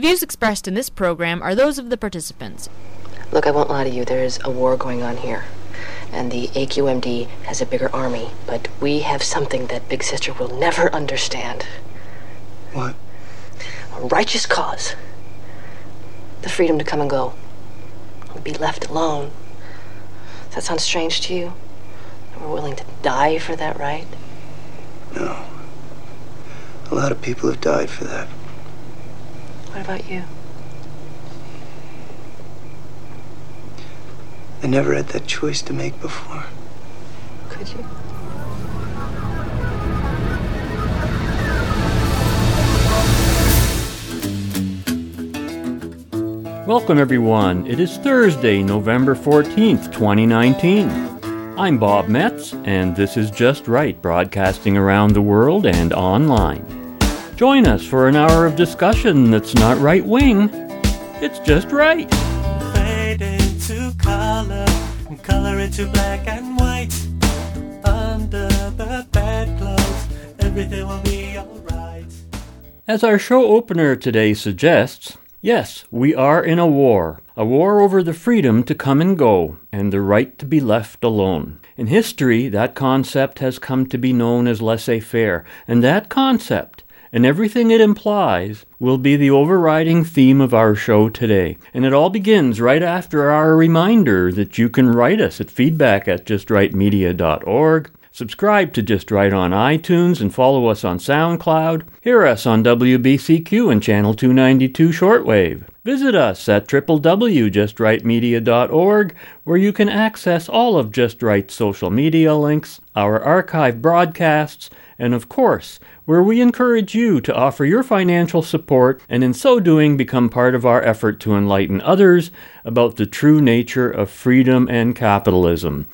The views expressed in this program are those of the participants. Look, I won't lie to you. There is a war going on here. And the AQMD has a bigger army. But we have something that Big Sister will never understand. What? A righteous cause. The freedom to come and go. And be left alone. Does that sound strange to you? That we're willing to die for that right? No. A lot of people have died for that. What about you? I never had that choice to make before. Could you? Welcome, everyone. It is Thursday, November 14th, 2019. I'm Bob Metz, and this is Just Right, broadcasting around the world and online. Join us for an hour of discussion that's not right-wing. It's just right. And color into black and white. Under the bedclothes, everything will be alright. As our show opener today suggests, yes, we are in a war over the freedom to come and go, and the right to be left alone. In history, that concept has come to be known as laissez-faire, and that concept, and everything it implies, will be the overriding theme of our show today. And it all begins right after our reminder that you can write us at feedback@justrightmedia.org, subscribe to Just Right on iTunes, and follow us on SoundCloud, hear us on WBCQ and Channel 292 Shortwave. Visit us at www.justrightmedia.org, where you can access all of Just Right's social media links, our archive broadcasts, and of course, where we encourage you to offer your financial support and in so doing become part of our effort to enlighten others about the true nature of freedom and capitalism.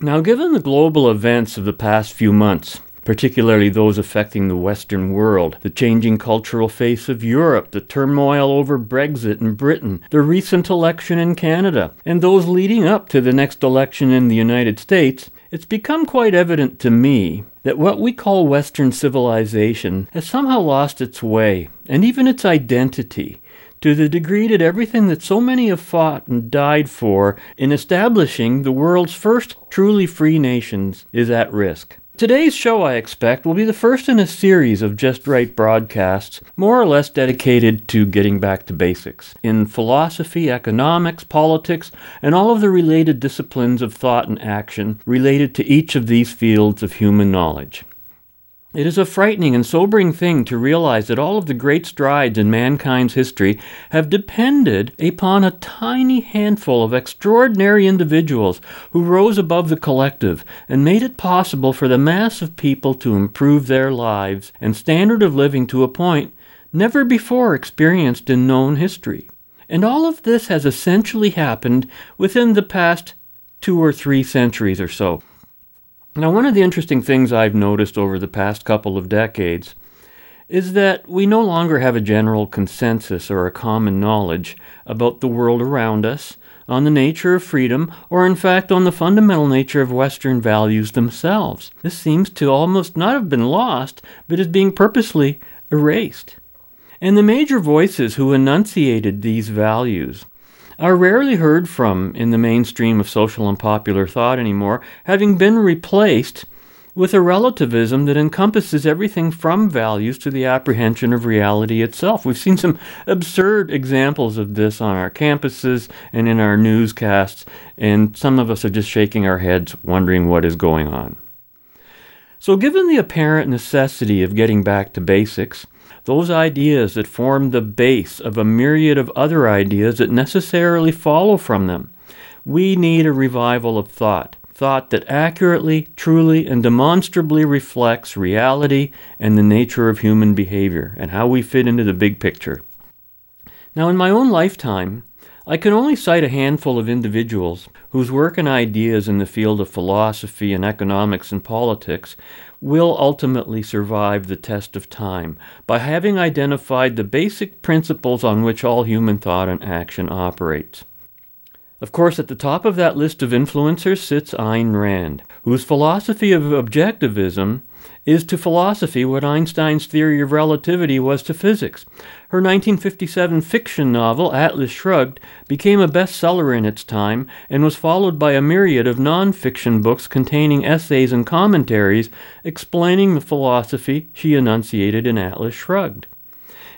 Now, given the global events of the past few months, particularly those affecting the Western world, the changing cultural face of Europe, the turmoil over Brexit in Britain, the recent election in Canada, and those leading up to the next election in the United States, it's become quite evident to me that what we call Western civilization has somehow lost its way, and even its identity, to the degree that everything that so many have fought and died for in establishing the world's first truly free nations is at risk. Today's show, I expect, will be the first in a series of Just Right broadcasts, more or less dedicated to getting back to basics in philosophy, economics, politics, and all of the related disciplines of thought and action related to each of these fields of human knowledge. It is a frightening and sobering thing to realize that all of the great strides in mankind's history have depended upon a tiny handful of extraordinary individuals who rose above the collective and made it possible for the mass of people to improve their lives and standard of living to a point never before experienced in known history. And all of this has essentially happened within the past 2 or 3 centuries or so. Now, one of the interesting things I've noticed over the past couple of decades is that we no longer have a general consensus or a common knowledge about the world around us, on the nature of freedom, or in fact on the fundamental nature of Western values themselves. This seems to almost not have been lost, but is being purposely erased. And the major voices who enunciated these values are rarely heard from in the mainstream of social and popular thought anymore, having been replaced with a relativism that encompasses everything from values to the apprehension of reality itself. We've seen some absurd examples of this on our campuses and in our newscasts, and some of us are just shaking our heads, wondering what is going on. So given the apparent necessity of getting back to basics, those ideas that form the base of a myriad of other ideas that necessarily follow from them, we need a revival of thought. Thought that accurately, truly, and demonstrably reflects reality and the nature of human behavior and how we fit into the big picture. Now, in my own lifetime, I can only cite a handful of individuals whose work and ideas in the field of philosophy and economics and politics will ultimately survive the test of time by having identified the basic principles on which all human thought and action operates. Of course, at the top of that list of influencers sits Ayn Rand, whose philosophy of objectivism is to philosophy what Einstein's theory of relativity was to physics. Her 1957 fiction novel, Atlas Shrugged, became a bestseller in its time and was followed by a myriad of non-fiction books containing essays and commentaries explaining the philosophy she enunciated in Atlas Shrugged.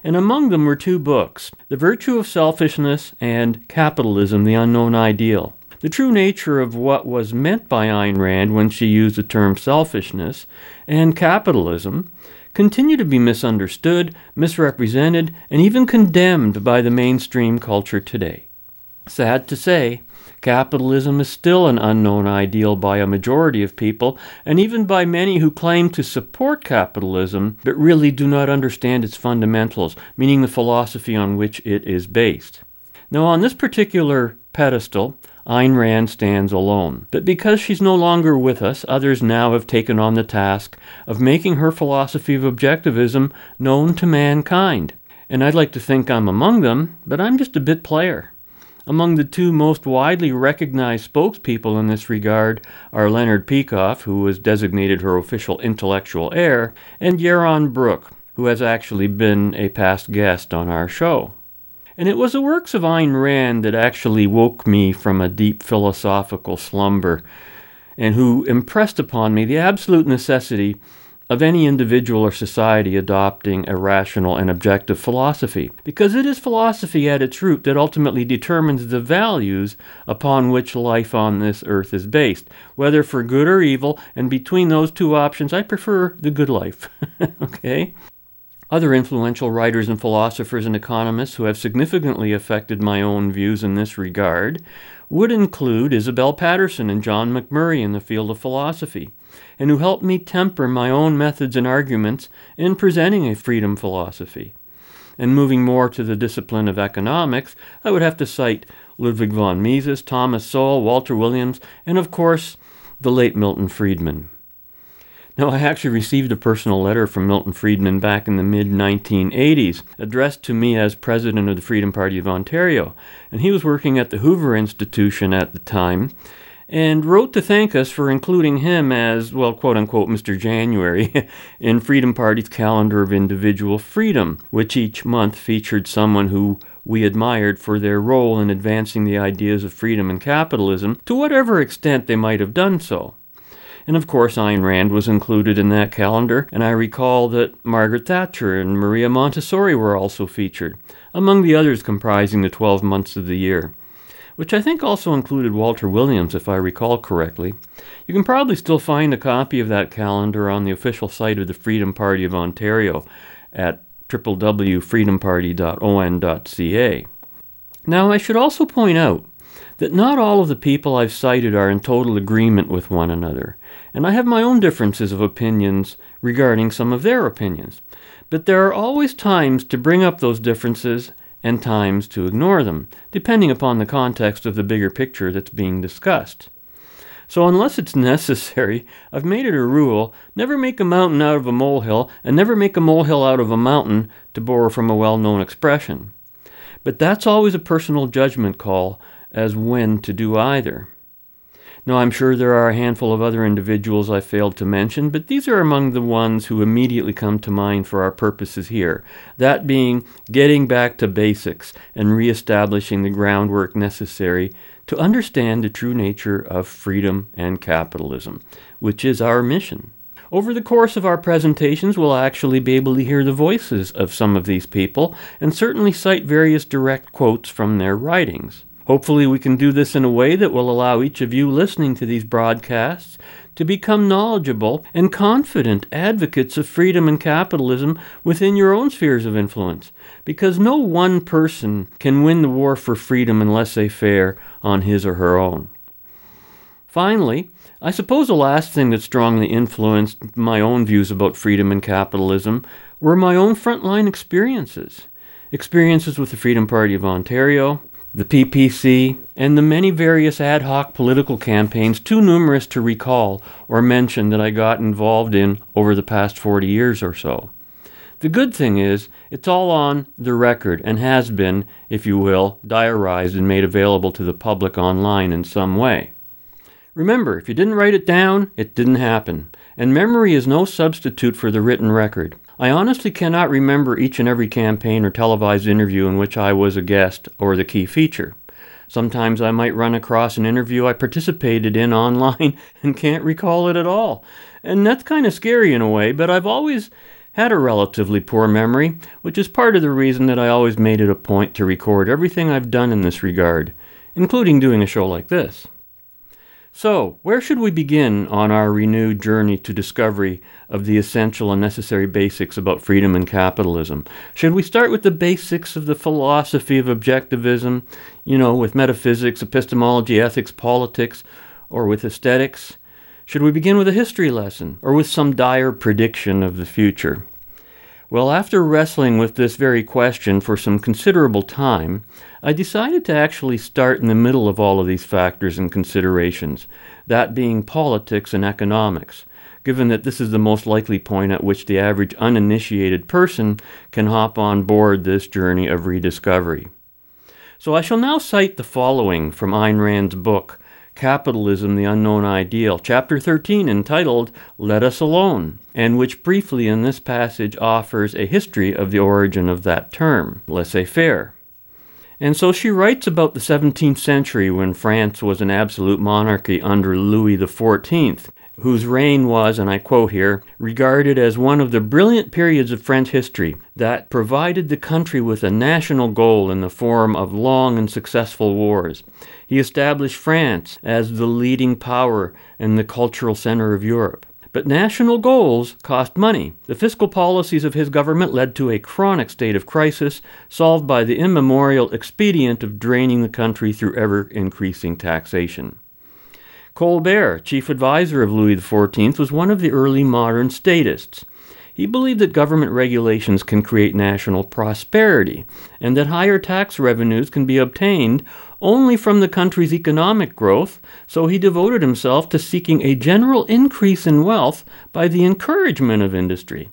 And among them were two books, The Virtue of Selfishness and Capitalism, the Unknown Ideal. The true nature of what was meant by Ayn Rand when she used the term selfishness and capitalism continue to be misunderstood, misrepresented, and even condemned by the mainstream culture today. Sad to say, capitalism is still an unknown ideal by a majority of people, and even by many who claim to support capitalism, but really do not understand its fundamentals, meaning the philosophy on which it is based. Now, on this particular pedestal, Ayn Rand stands alone. But because she's no longer with us, others now have taken on the task of making her philosophy of objectivism known to mankind. And I'd like to think I'm among them, but I'm just a bit player. Among the two most widely recognized spokespeople in this regard are Leonard Peikoff, who was designated her official intellectual heir, and Yaron Brook, who has actually been a past guest on our show. And it was the works of Ayn Rand that actually woke me from a deep philosophical slumber, and who impressed upon me the absolute necessity of any individual or society adopting a rational and objective philosophy, because it is philosophy at its root that ultimately determines the values upon which life on this earth is based, whether for good or evil, and between those two options, I prefer the good life, okay? Other influential writers and philosophers and economists who have significantly affected my own views in this regard would include Isabel Patterson and John McMurray in the field of philosophy, and who helped me temper my own methods and arguments in presenting a freedom philosophy. And moving more to the discipline of economics, I would have to cite Ludwig von Mises, Thomas Sowell, Walter Williams, and of course, the late Milton Friedman. Now, I actually received a personal letter from Milton Friedman back in the mid-1980s, addressed to me as president of the Freedom Party of Ontario, and he was working at the Hoover Institution at the time, and wrote to thank us for including him as, well, quote-unquote, Mr. January in Freedom Party's calendar of individual freedom, which each month featured someone who we admired for their role in advancing the ideas of freedom and capitalism, to whatever extent they might have done so. And of course, Ayn Rand was included in that calendar, and I recall that Margaret Thatcher and Maria Montessori were also featured, among the others comprising the 12 months of the year, which I think also included Walter Williams, if I recall correctly. You can probably still find a copy of that calendar on the official site of the Freedom Party of Ontario at www.freedomparty.on.ca. Now, I should also point out that not all of the people I've cited are in total agreement with one another, and I have my own differences of opinions regarding some of their opinions. But there are always times to bring up those differences and times to ignore them, depending upon the context of the bigger picture that's being discussed. So unless it's necessary, I've made it a rule, never make a mountain out of a molehill, and never make a molehill out of a mountain, to borrow from a well-known expression. But that's always a personal judgment call, as when to do either. Now, I'm sure there are a handful of other individuals I failed to mention, but these are among the ones who immediately come to mind for our purposes here, that being getting back to basics and reestablishing the groundwork necessary to understand the true nature of freedom and capitalism, which is our mission. Over the course of our presentations, we'll actually be able to hear the voices of some of these people and certainly cite various direct quotes from their writings. Hopefully we can do this in a way that will allow each of you listening to these broadcasts to become knowledgeable and confident advocates of freedom and capitalism within your own spheres of influence, because no one person can win the war for freedom and laissez-faire on his or her own. Finally, I suppose the last thing that strongly influenced my own views about freedom and capitalism were my own frontline experiences with the Freedom Party of Ontario, the PPC, and the many various ad hoc political campaigns too numerous to recall or mention that I got involved in over the past 40 years or so. The good thing is, it's all on the record and has been, if you will, diarized and made available to the public online in some way. Remember, if you didn't write it down, it didn't happen, and memory is no substitute for the written record. I honestly cannot remember each and every campaign or televised interview in which I was a guest or the key feature. Sometimes I might run across an interview I participated in online and can't recall it at all. And that's kind of scary in a way, but I've always had a relatively poor memory, which is part of the reason that I always made it a point to record everything I've done in this regard, including doing a show like this. So, where should we begin on our renewed journey to discovery of the essential and necessary basics about freedom and capitalism? Should we start with the basics of the philosophy of objectivism, with metaphysics, epistemology, ethics, politics, or with aesthetics? Should we begin with a history lesson, or with some dire prediction of the future? Well, after wrestling with this very question for some considerable time, I decided to actually start in the middle of all of these factors and considerations, that being politics and economics, given that this is the most likely point at which the average uninitiated person can hop on board this journey of rediscovery. So I shall now cite the following from Ayn Rand's book, Capitalism, the Unknown Ideal, Chapter 13, entitled Let Us Alone, and which briefly in this passage offers a history of the origin of that term, laissez-faire. And so she writes about the 17th century when France was an absolute monarchy under Louis XIV, whose reign was, and I quote here, regarded as one of the brilliant periods of French history that provided the country with a national goal in the form of long and successful wars. He established France as the leading power and the cultural center of Europe. But national goals cost money. The fiscal policies of his government led to a chronic state of crisis, solved by the immemorial expedient of draining the country through ever-increasing taxation. Colbert, chief advisor of Louis XIV, was one of the early modern statists. He believed that government regulations can create national prosperity, and that higher tax revenues can be obtained only from the country's economic growth, so he devoted himself to seeking a general increase in wealth by the encouragement of industry.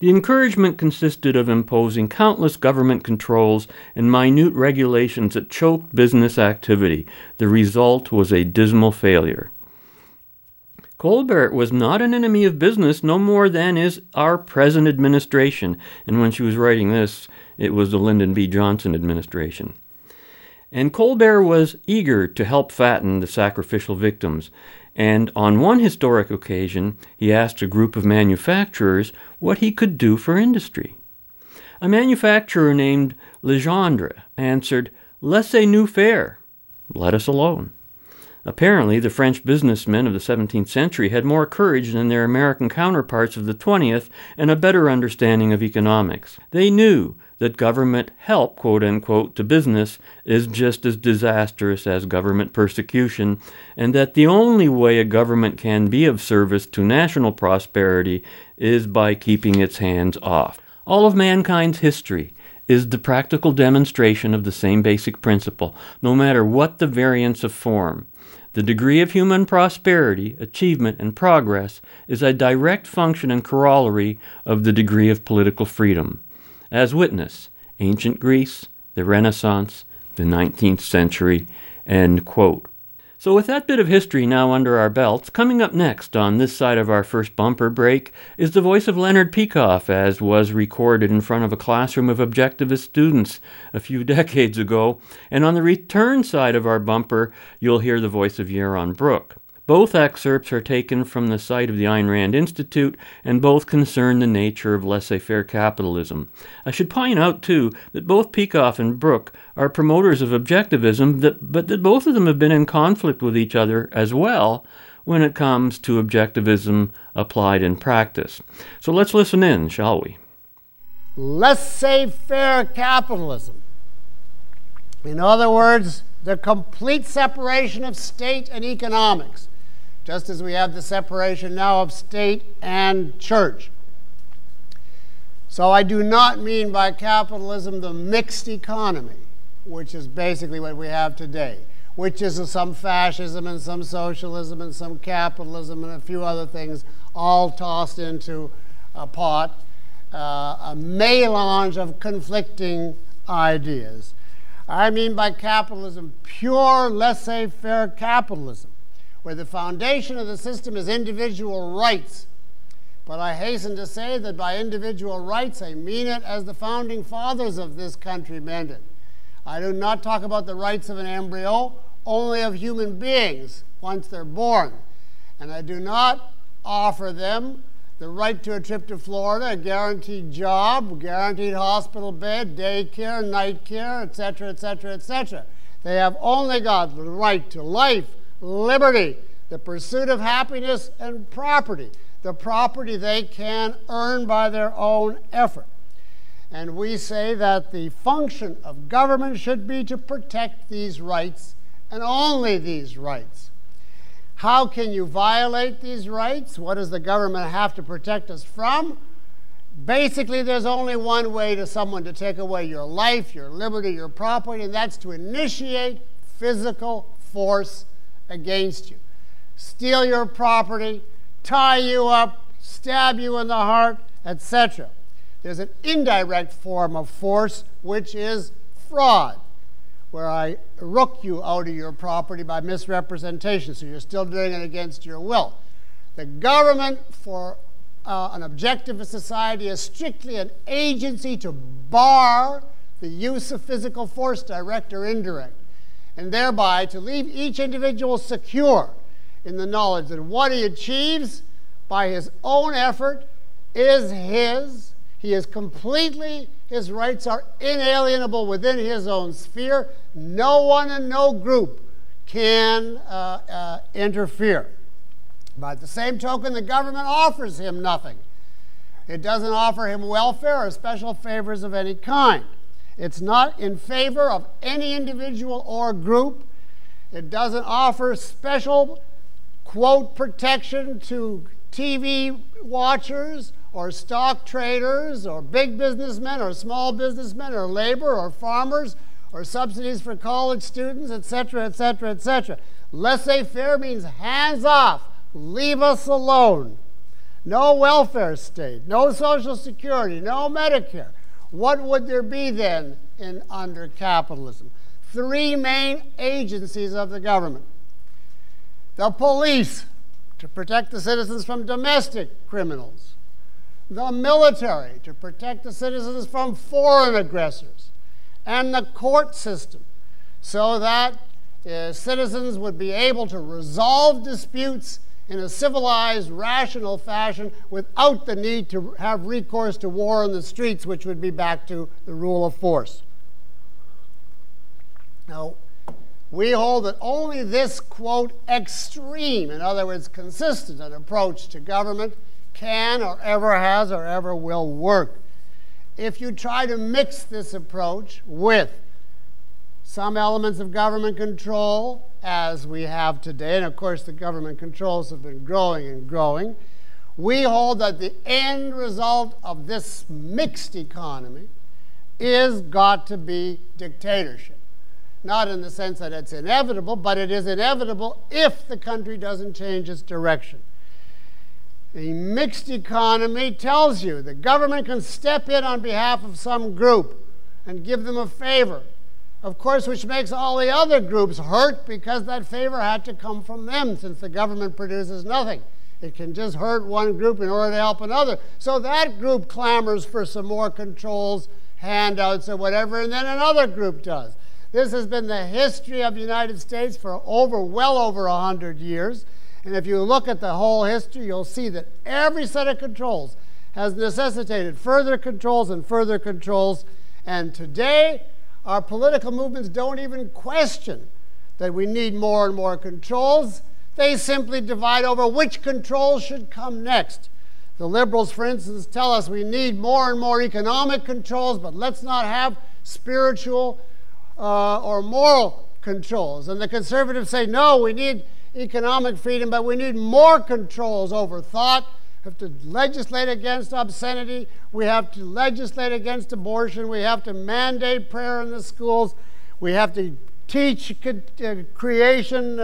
The encouragement consisted of imposing countless government controls and minute regulations that choked business activity. The result was a dismal failure. Colbert was not an enemy of business, no more than is our present administration. And when she was writing this, it was the Lyndon B. Johnson administration. And Colbert was eager to help fatten the sacrificial victims, and on one historic occasion, he asked a group of manufacturers what he could do for industry. A manufacturer named Legendre answered, "Laissez-nous faire," let us alone. Apparently, the French businessmen of the 17th century had more courage than their American counterparts of the 20th and a better understanding of economics. They knew that government help, quote-unquote, to business is just as disastrous as government persecution, and that the only way a government can be of service to national prosperity is by keeping its hands off. All of mankind's history is the practical demonstration of the same basic principle, no matter what the variance of form. The degree of human prosperity, achievement, and progress is a direct function and corollary of the degree of political freedom. As witness, ancient Greece, the Renaissance, the 19th century, end quote. So with that bit of history now under our belts, coming up next on this side of our first bumper break is the voice of Leonard Peikoff, as was recorded in front of a classroom of objectivist students a few decades ago. And on the return side of our bumper, you'll hear the voice of Yaron Brook. Both excerpts are taken from the site of the Ayn Rand Institute, and both concern the nature of laissez-faire capitalism. I should point out, too, that both Peikoff and Brook are promoters of objectivism, but that both of them have been in conflict with each other as well when it comes to objectivism applied in practice. So let's listen in, shall we? Laissez-faire capitalism. In other words, the complete separation of state and economics, just as we have the separation now of state and church. So I do not mean by capitalism the mixed economy, which is basically what we have today, which is some fascism and some socialism and some capitalism and a few other things all tossed into a pot, a melange of conflicting ideas. I mean by capitalism pure laissez-faire capitalism, where the foundation of the system is individual rights. But I hasten to say that by individual rights, I mean it as the founding fathers of this country meant it. I do not talk about the rights of an embryo, only of human beings once they're born. And I do not offer them the right to a trip to Florida, a guaranteed job, guaranteed hospital bed, daycare, night care, etc., etc., etc. They have only got the right to life, liberty, the pursuit of happiness, and property, the property they can earn by their own effort. And we say that the function of government should be to protect these rights and only these rights. How can you violate these rights? What does the government have to protect us from? Basically, there's only one way to someone to take away your life, your liberty, your property, and that's to initiate physical force against you. Steal your property, tie you up, stab you in the heart, etc. There's an indirect form of force, which is fraud, where I rook you out of your property by misrepresentation, so you're still doing it against your will. The government, for an objectivist society, is strictly an agency to bar the use of physical force, direct or indirect, and thereby to leave each individual secure in the knowledge that what he achieves by his own effort is his. He is completely, his rights are inalienable within his own sphere. No one and no group can interfere. By the same token, the government offers him nothing. It doesn't offer him welfare or special favors of any kind. It's not in favor of any individual or group. It doesn't offer special, quote, protection to TV watchers or stock traders, or big businessmen, or small businessmen, or labor, or farmers, or subsidies for college students, etc., etc., etc. Laissez-faire means hands off, leave us alone. No welfare state, no social security, no Medicare. What would there be then in under capitalism? Three main agencies of the government. The police, to protect the citizens from domestic criminals. The military, to protect the citizens from foreign aggressors, and the court system, so that citizens would be able to resolve disputes in a civilized, rational fashion without the need to have recourse to war in the streets, which would be back to the rule of force. Now, we hold that only this, quote, extreme, in other words, consistent approach to government can or ever has or ever will work. If you try to mix this approach with some elements of government control, as we have today, and of course the government controls have been growing and growing, we hold that the end result of this mixed economy is got to be dictatorship. Not in the sense that it's inevitable, but it is inevitable if the country doesn't change its direction. The mixed economy tells you the government can step in on behalf of some group and give them a favor, of course, which makes all the other groups hurt because that favor had to come from them, since the government produces nothing. It can just hurt one group in order to help another. So that group clamors for some more controls, handouts, or whatever, and then another group does. This has been the history of the United States for well over 100 years. And if you look at the whole history, you'll see that every set of controls has necessitated further controls. And today, our political movements don't even question that we need more and more controls. They simply divide over which controls should come next. The liberals, for instance, tell us we need more and more economic controls, but let's not have spiritual or moral controls. And the conservatives say, no, we need economic freedom, but we need more controls over thought. We have to legislate against obscenity. We have to legislate against abortion. We have to mandate prayer in the schools. We have to teach creation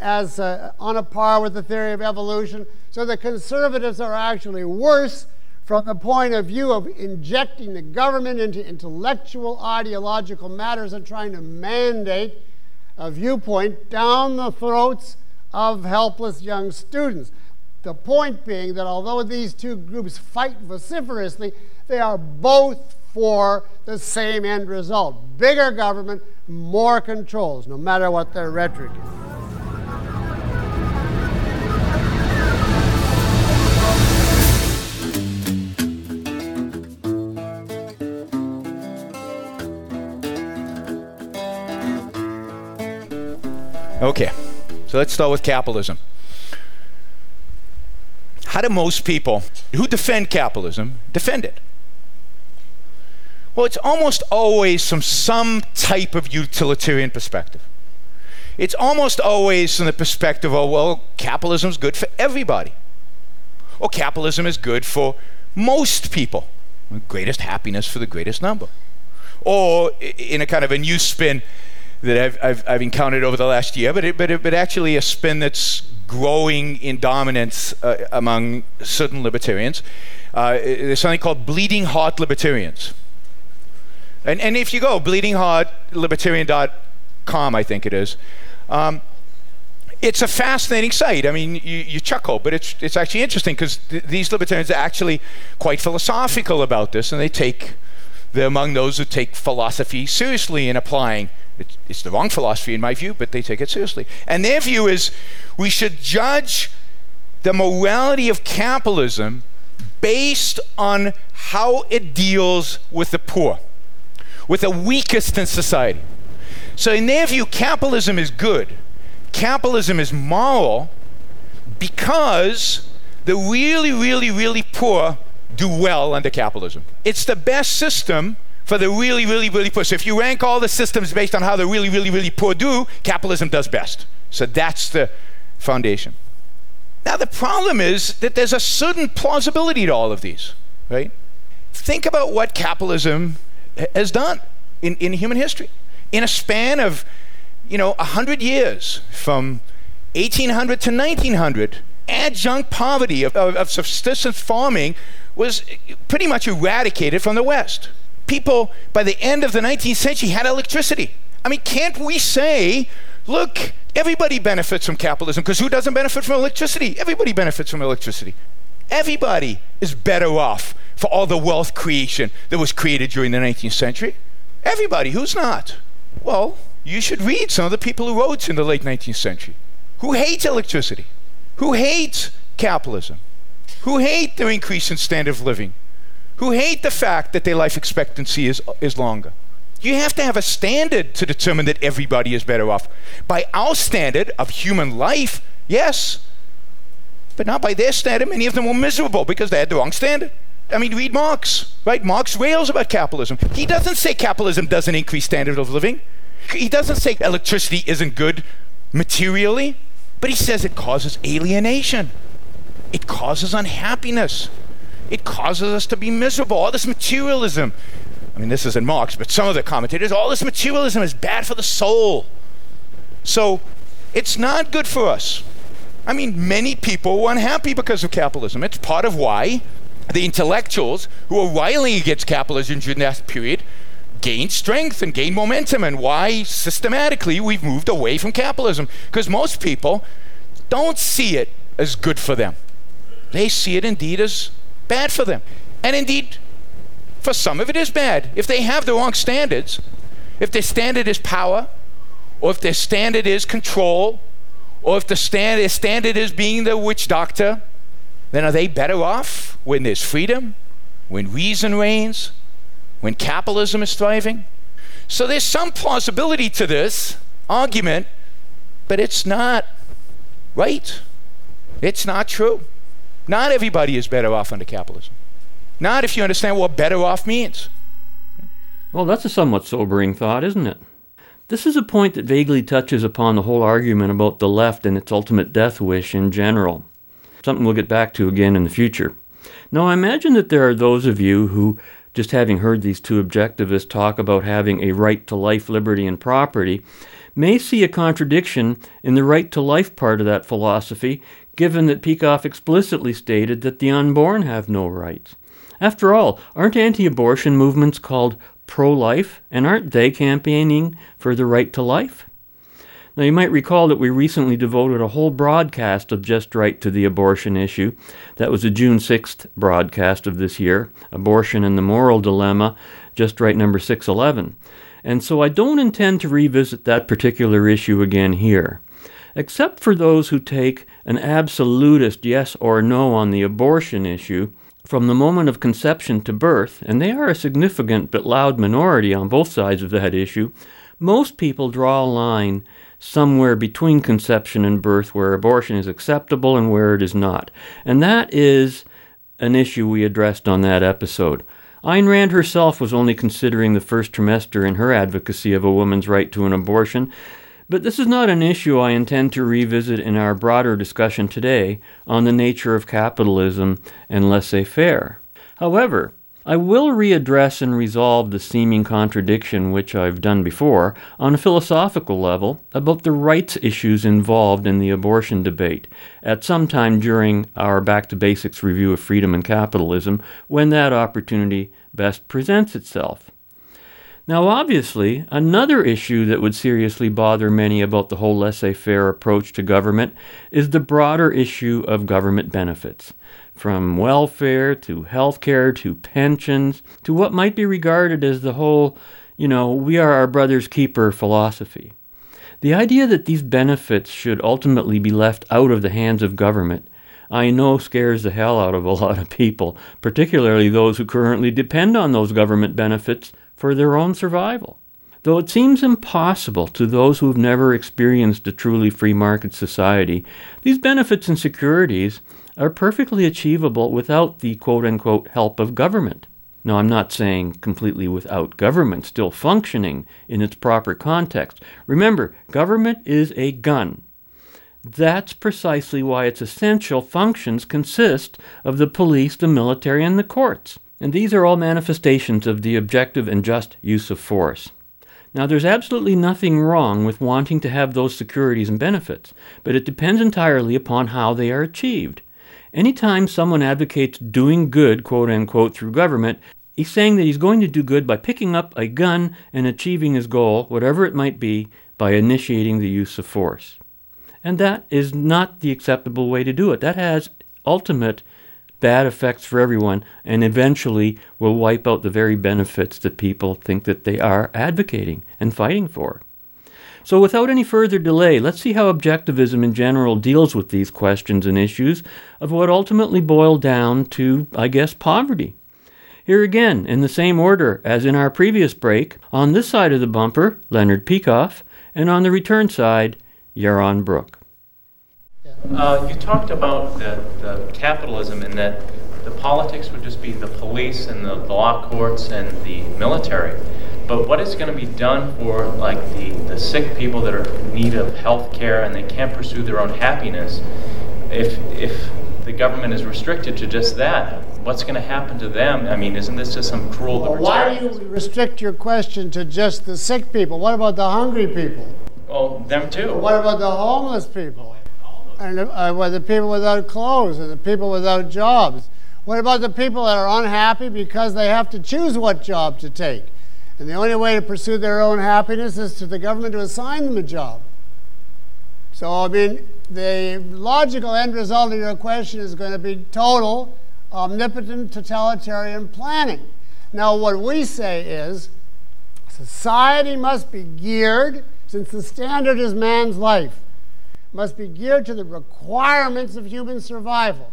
as on a par with the theory of evolution. So the conservatives are actually worse from the point of view of injecting the government into intellectual, ideological matters and trying to mandate a viewpoint down the throats of helpless young students. The point being that although these two groups fight vociferously, they are both for the same end result. Bigger government, more controls, no matter what their rhetoric is. Okay, so let's start with capitalism. How do most people who defend capitalism defend it? Well, it's almost always from some type of utilitarian perspective. It's almost always from the perspective of, well, capitalism's good for everybody. Or capitalism is good for most people. The greatest happiness for the greatest number. Or in a kind of a new spin that I've encountered over the last year, but actually a spin that's growing in dominance among certain libertarians. There's something called bleeding heart libertarians. And if you go bleedingheartlibertarian.com, I think it is, it's a fascinating site. I mean, you chuckle, but it's actually interesting because these libertarians are actually quite philosophical about this, and they're among those who take philosophy seriously in applying. It's the wrong philosophy in my view, but they take it seriously. And their view is we should judge the morality of capitalism based on how it deals with the poor, with the weakest in society. So in their view, capitalism is good. Capitalism is moral because the really, really, really poor do well under capitalism. It's the best system for the really, really, really poor. So if you rank all the systems based on how the really, really, really poor do, capitalism does best. So that's the foundation. Now the problem is that there's a certain plausibility to all of these, right? Think about what capitalism has done in human history. In a span of, 100 years, from 1800 to 1900, adjunct poverty of subsistence farming was pretty much eradicated from the West. People, by the end of the 19th century, had electricity. I mean, can't we say, look, everybody benefits from capitalism, because who doesn't benefit from electricity? Everybody benefits from electricity. Everybody is better off for all the wealth creation that was created during the 19th century. Everybody, who's not? Well, you should read some of the people who wrote in the late 19th century, who hate electricity, who hate capitalism, who hate their increase in standard of living, who hate the fact that their life expectancy is longer. You have to have a standard to determine that everybody is better off. By our standard of human life, yes, but not by their standard. Many of them were miserable because they had the wrong standard. I mean, read Marx, right? Marx rails about capitalism. He doesn't say capitalism doesn't increase standard of living. He doesn't say electricity isn't good materially, but he says it causes alienation. It causes unhappiness. It causes us to be miserable. All this materialism, I mean, this isn't Marx, but some of the commentators, all this materialism is bad for the soul. So it's not good for us. I mean, many people were unhappy because of capitalism. It's part of why the intellectuals who were railing against capitalism during that period gained strength and gained momentum, and why systematically we've moved away from capitalism, because most people don't see it as good for them. They see it indeed as bad for them. And indeed, for some of it is bad. If they have the wrong standards, if their standard is power, or if their standard is control, or if the standard is being the witch doctor, then are they better off when there's freedom, when reason reigns, when capitalism is thriving? So there's some plausibility to this argument, but it's not right. It's not true. Not everybody is better off under capitalism. Not if you understand what better off means. Well, that's a somewhat sobering thought, isn't it? This is a point that vaguely touches upon the whole argument about the left and its ultimate death wish in general. Something we'll get back to again in the future. Now, I imagine that there are those of you who, just having heard these two objectivists talk about having a right to life, liberty, and property, may see a contradiction in the right to life part of that philosophy, given that Peikoff explicitly stated that the unborn have no rights. After all, aren't anti-abortion movements called pro-life, and aren't they campaigning for the right to life? Now, you might recall that we recently devoted a whole broadcast of Just Right to the abortion issue. That was a June 6th broadcast of this year, Abortion and the Moral Dilemma, Just Right number 611. And so I don't intend to revisit that particular issue again here, except for those who take an absolutist yes or no on the abortion issue from the moment of conception to birth, and they are a significant but loud minority on both sides of that issue. Most people draw a line somewhere between conception and birth where abortion is acceptable and where it is not. And that is an issue we addressed on that episode. Ayn Rand herself was only considering the first trimester in her advocacy of a woman's right to an abortion, but this is not an issue I intend to revisit in our broader discussion today on the nature of capitalism and laissez-faire. However, I will readdress and resolve the seeming contradiction, which I've done before, on a philosophical level about the rights issues involved in the abortion debate at some time during our Back to Basics review of Freedom and Capitalism, when that opportunity best presents itself. Now, obviously, another issue that would seriously bother many about the whole laissez-faire approach to government is the broader issue of government benefits, from welfare to healthcare to pensions to what might be regarded as the whole, we are our brother's keeper philosophy. The idea that these benefits should ultimately be left out of the hands of government, I know, scares the hell out of a lot of people, particularly those who currently depend on those government benefits for their own survival. Though it seems impossible to those who have never experienced a truly free market society, these benefits and securities are perfectly achievable without the quote-unquote help of government. Now, I'm not saying completely without government still functioning in its proper context. Remember, government is a gun. That's precisely why its essential functions consist of the police, the military, and the courts. And these are all manifestations of the objective and just use of force. Now, there's absolutely nothing wrong with wanting to have those securities and benefits, but it depends entirely upon how they are achieved. Anytime someone advocates doing good, quote-unquote, through government, he's saying that he's going to do good by picking up a gun and achieving his goal, whatever it might be, by initiating the use of force. And that is not the acceptable way to do it. That has ultimate bad effects for everyone, and eventually will wipe out the very benefits that people think that they are advocating and fighting for. So without any further delay, let's see how objectivism in general deals with these questions and issues of what ultimately boil down to, I guess, poverty. Here again, in the same order as in our previous break, on this side of the bumper, Leonard Peikoff, and on the return side, Yaron Brook. You talked about the capitalism and that the politics would just be the police and the law courts and the military. But what is going to be done for the sick people that are in need of health care and they can't pursue their own happiness? If the government is restricted to just that, what's going to happen to them? I mean, isn't this just some cruel libertarianism? Why do you restrict your question to just the sick people? What about the hungry people? Well, them too. What about the homeless people? And the people without clothes, and the people without jobs. What about the people that are unhappy because they have to choose what job to take? And the only way to pursue their own happiness is for the government to assign them a job. So, the logical end result of your question is going to be total, omnipotent, totalitarian planning. Now, what we say is society must be geared, since the standard is man's life, must be geared to the requirements of human survival.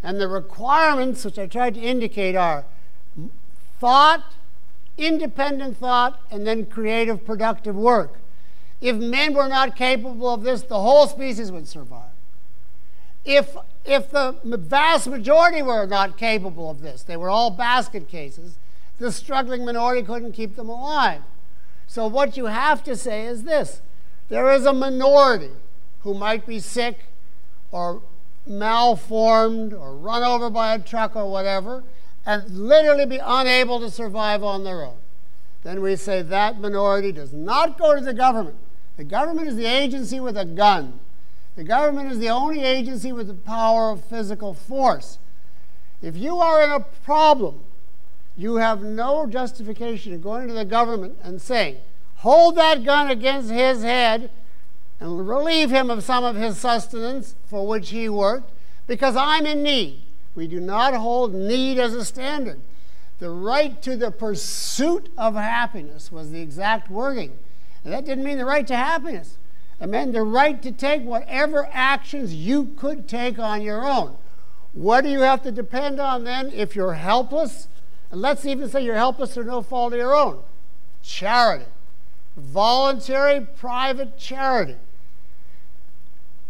And the requirements, which I tried to indicate, are thought, independent thought, and then creative, productive work. If men were not capable of this, the whole species would survive. If the vast majority were not capable of this, they were all basket cases, the struggling minority couldn't keep them alive. So what you have to say is this: there is a minority who might be sick or malformed or run over by a truck or whatever and literally be unable to survive on their own. Then we say that minority does not go to the government. The government is the agency with a gun. The government is the only agency with the power of physical force. If you are in a problem, you have no justification in going to the government and saying, hold that gun against his head and relieve him of some of his sustenance for which he worked, because I'm in need. We do not hold need as a standard. The right to the pursuit of happiness was the exact wording. And that didn't mean the right to happiness. It meant the right to take whatever actions you could take on your own. What do you have to depend on then if you're helpless? And let's even say you're helpless through no fault of your own. Charity. Voluntary private charity.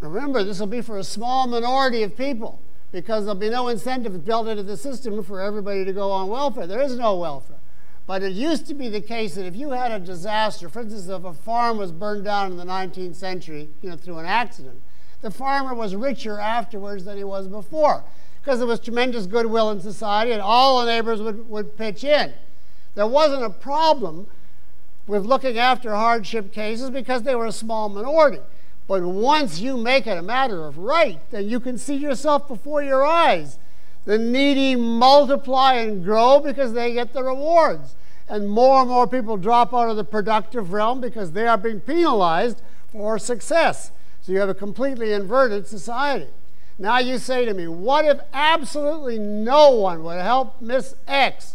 Remember, this will be for a small minority of people, because there'll be no incentive built into the system for everybody to go on welfare. There is no welfare. But it used to be the case that if you had a disaster, for instance, if a farm was burned down in the 19th century, through an accident, the farmer was richer afterwards than he was before, because there was tremendous goodwill in society and all the neighbors would pitch in. There wasn't a problem with looking after hardship cases because they were a small minority. But once you make it a matter of right, then you can see yourself before your eyes. The needy multiply and grow because they get the rewards. And more people drop out of the productive realm because they are being penalized for success. So you have a completely inverted society. Now you say to me, what if absolutely no one would help Miss X?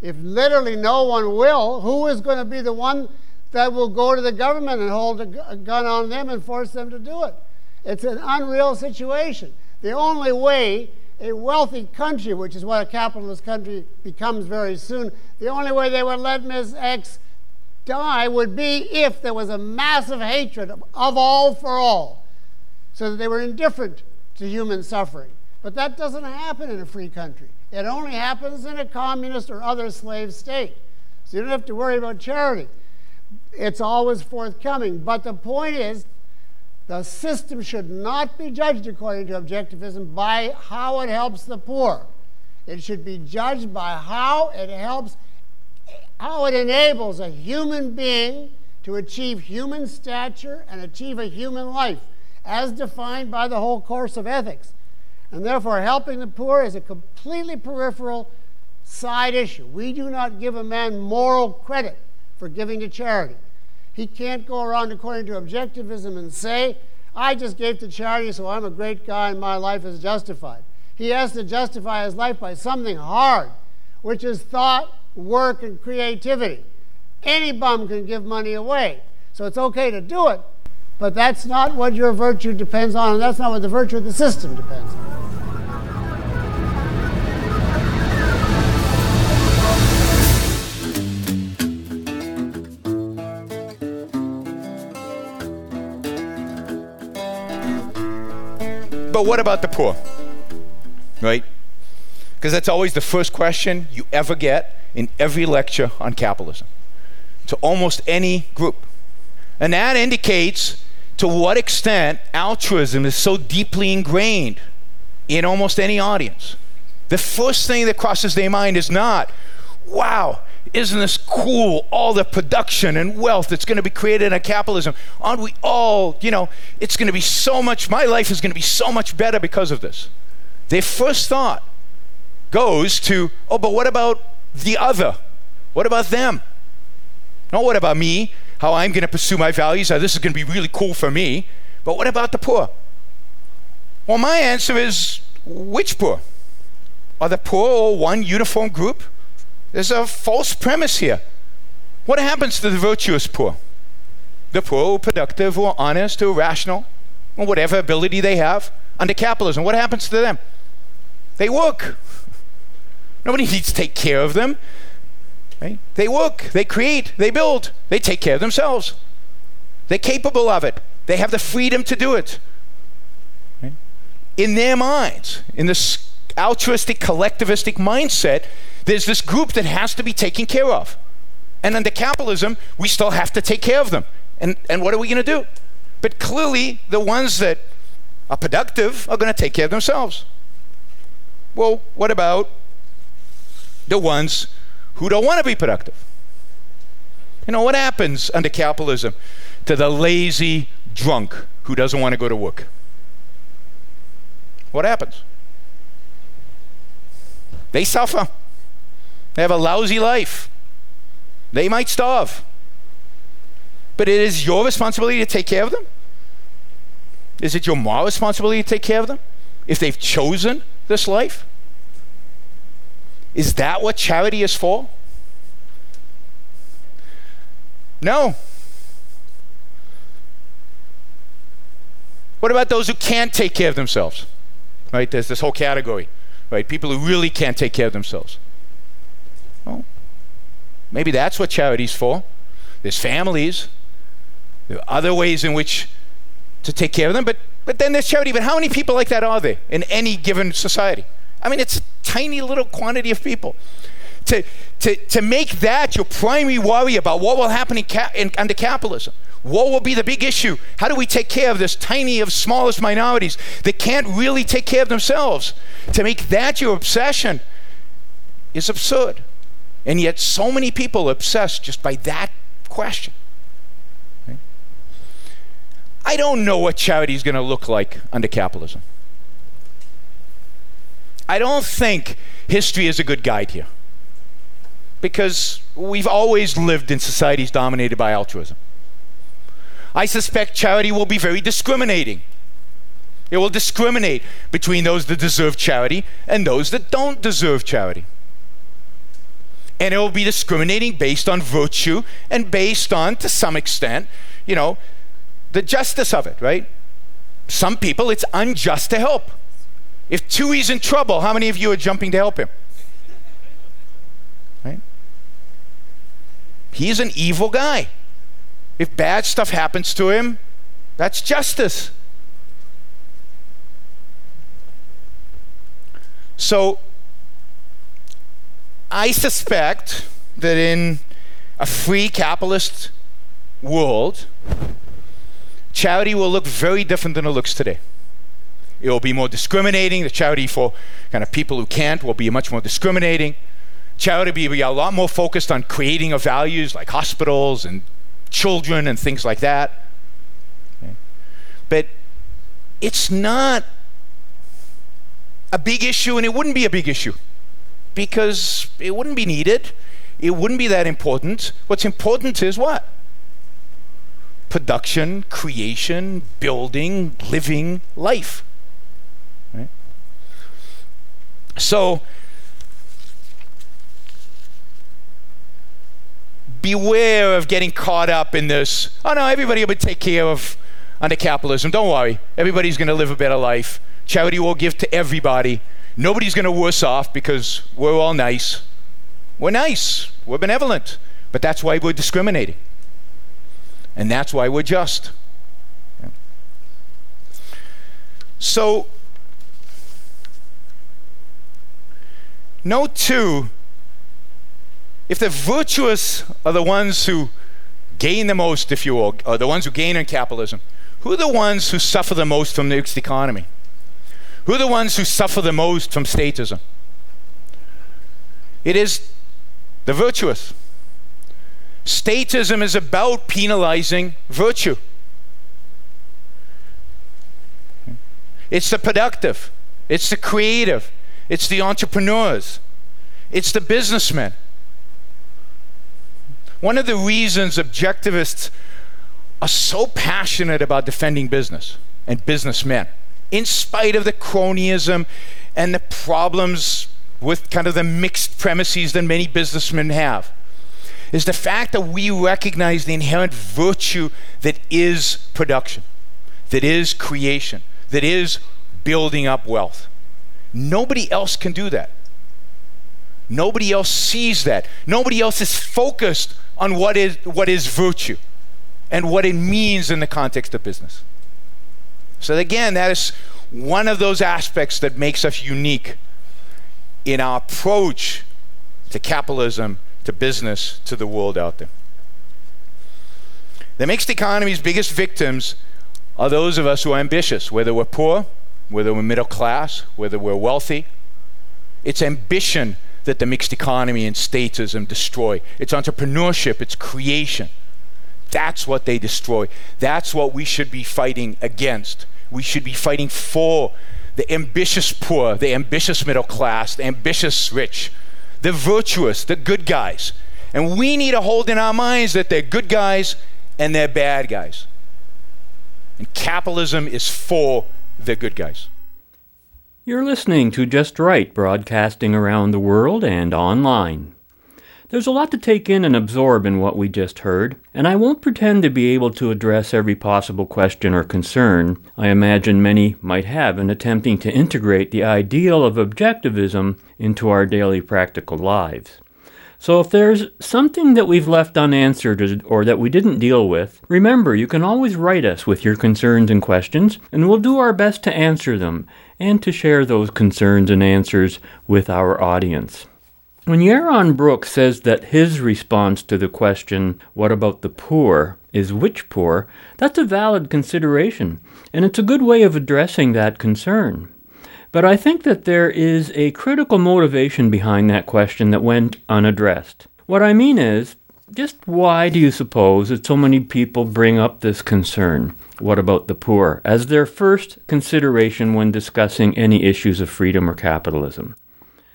If literally no one will, who is going to be the one that will go to the government and hold a gun on them and force them to do it? It's an unreal situation. The only way a wealthy country, which is what a capitalist country becomes very soon, the only way they would let Ms. X die would be if there was a massive hatred of all for all, so that they were indifferent to human suffering. But that doesn't happen in a free country. It only happens in a communist or other slave state. So you don't have to worry about charity. It's always forthcoming. But the point is, the system should not be judged, according to objectivism, by how it helps the poor. It should be judged by how it helps, how it enables a human being to achieve human stature and achieve a human life, as defined by the whole course of ethics. And therefore, helping the poor is a completely peripheral side issue. We do not give a man moral credit for giving to charity. He can't go around, according to objectivism, and say, I just gave to charity, so I'm a great guy and my life is justified. He has to justify his life by something hard, which is thought, work, and creativity. Any bum can give money away, so it's okay to do it, but that's not what your virtue depends on, and that's not what the virtue of the system depends on. But what about the poor, right? Because that's always the first question you ever get in every lecture on capitalism, to almost any group. And that indicates to what extent altruism is so deeply ingrained in almost any audience. The first thing that crosses their mind is not, wow, isn't this cool, all the production and wealth that's going to be created in capitalism? Aren't we all, it's going to be so much, my life is going to be so much better because of this. Their first thought goes to, oh, but what about the other? What about them? Not what about me, how I'm going to pursue my values, how this is going to be really cool for me, but what about the poor? Well, my answer is, which poor? Are the poor all one uniform group? There's a false premise here. What happens to the virtuous poor? The poor who are productive, who are honest, who are rational, or whatever ability they have under capitalism. What happens to them? They work. Nobody needs to take care of them. Right? They work, they create, they build, they take care of themselves. They're capable of it. They have the freedom to do it. Right? In their minds, in this altruistic, collectivistic mindset, there's this group that has to be taken care of. And under capitalism, we still have to take care of them. And what are we going to do? But clearly, the ones that are productive are going to take care of themselves. Well, what about the ones who don't want to be productive? What happens under capitalism to the lazy drunk who doesn't want to go to work? What happens? They suffer. They have a lousy life. They might starve. But it is your responsibility to take care of them? Is it your moral responsibility to take care of them if they've chosen this life? Is that what charity is for? No. What about those who can't take care of themselves? Right? There's this whole category, right? People who really can't take care of themselves. Well, maybe that's what charity's for. There's families. There are other ways in which to take care of them, but then there's charity. But how many people like that are there in any given society? I mean, it's a tiny little quantity of people. To make that your primary worry about what will happen under capitalism. What will be the big issue? How do we take care of this tiny of smallest minorities that can't really take care of themselves? To make that your obsession is absurd. And yet so many people are obsessed just by that question. Okay? I don't know what charity is going to look like under capitalism. I don't think history is a good guide here, because we've always lived in societies dominated by altruism. I suspect charity will be very discriminating. It will discriminate between those that deserve charity and those that don't deserve charity. And it will be discriminating based on virtue and based on, to some extent, you know, the justice of it, right? Some people, it's unjust to help. If Tui's in trouble, how many of you are jumping to help him? Right? He's an evil guy. If bad stuff happens to him, that's justice. So, I suspect that in a free capitalist world, charity will look very different than it looks today. It will be more discriminating. The charity for kind of people who can't will be much more discriminating. Charity will be a lot more focused on creating of values like hospitals and children and things like that. Okay. But it's not a big issue, and it wouldn't be a big issue because it wouldn't be needed. It wouldn't be that important. What's important is what? Production, creation, building, living life. Right? So, beware of getting caught up in this, oh no, everybody will be taken care of under capitalism. Don't worry. Everybody's going to live a better life. Charity will give to everybody. Nobody's going to worse off because we're all nice. We're nice. We're benevolent. But that's why we're discriminating. And that's why we're just. Yeah. So, note too, if the virtuous are the ones who gain the most, if you will, or the ones who gain in capitalism, who are the ones who suffer the most from the mixed economy? Who are the ones who suffer the most from statism? It is the virtuous. Statism is about penalizing virtue. It's the productive. It's the creative. It's the entrepreneurs. It's the businessmen. One of the reasons objectivists are so passionate about defending business and businessmen, in spite of the cronyism and the problems with kind of the mixed premises that many businessmen have, is the fact that we recognize the inherent virtue that is production, that is creation, that is building up wealth. Nobody else can do that. Nobody else sees that. Nobody else is focused on what is virtue and what it means in the context of business. So again, that is one of those aspects that makes us unique in our approach to capitalism, to business, to the world out there. The mixed economy's biggest victims are those of us who are ambitious, whether we're poor, whether we're middle class, whether we're wealthy. It's ambition that the mixed economy and statism destroy. It's entrepreneurship, it's creation. That's what they destroy. That's what we should be fighting against. We should be fighting for the ambitious poor, the ambitious middle class, the ambitious rich, the virtuous, the good guys. And we need to hold in our minds that they're good guys and they're bad guys. And capitalism is for the good guys. You're listening to Just Right, broadcasting around the world and online. There's a lot to take in and absorb in what we just heard, and I won't pretend to be able to address every possible question or concern I imagine many might have in attempting to integrate the ideal of objectivism into our daily practical lives. So if there's something that we've left unanswered or that we didn't deal with, remember you can always write us with your concerns and questions, and we'll do our best to answer them and to share those concerns and answers with our audience. When Yaron Brook says that his response to the question, what about the poor, is which poor, that's a valid consideration, and it's a good way of addressing that concern. But I think that there is a critical motivation behind that question that went unaddressed. What I mean is, just why do you suppose that so many people bring up this concern, what about the poor, as their first consideration when discussing any issues of freedom or capitalism?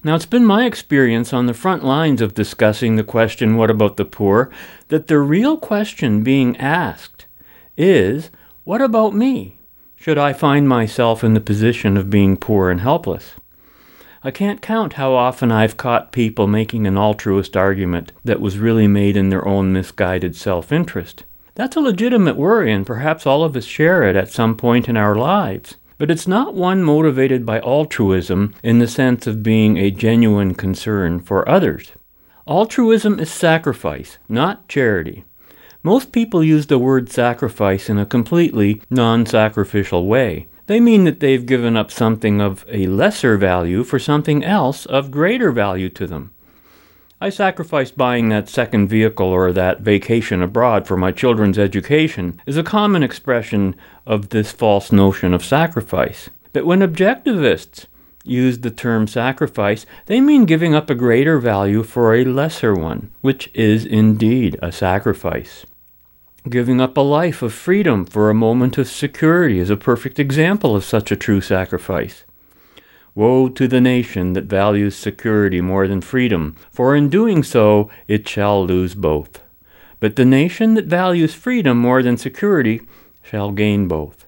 Now, it's been my experience on the front lines of discussing the question, what about the poor, that the real question being asked is, what about me? Should I find myself in the position of being poor and helpless? I can't count how often I've caught people making an altruist argument that was really made in their own misguided self-interest. That's a legitimate worry, and perhaps all of us share it at some point in our lives. But it's not one motivated by altruism in the sense of being a genuine concern for others. Altruism is sacrifice, not charity. Most people use the word sacrifice in a completely non-sacrificial way. They mean that they've given up something of a lesser value for something else of greater value to them. I sacrificed buying that second vehicle or that vacation abroad for my children's education is a common expression of this false notion of sacrifice. But when objectivists use the term sacrifice, they mean giving up a greater value for a lesser one, which is indeed a sacrifice. Giving up a life of freedom for a moment of security is a perfect example of such a true sacrifice. Woe to the nation that values security more than freedom, for in doing so it shall lose both. But the nation that values freedom more than security shall gain both.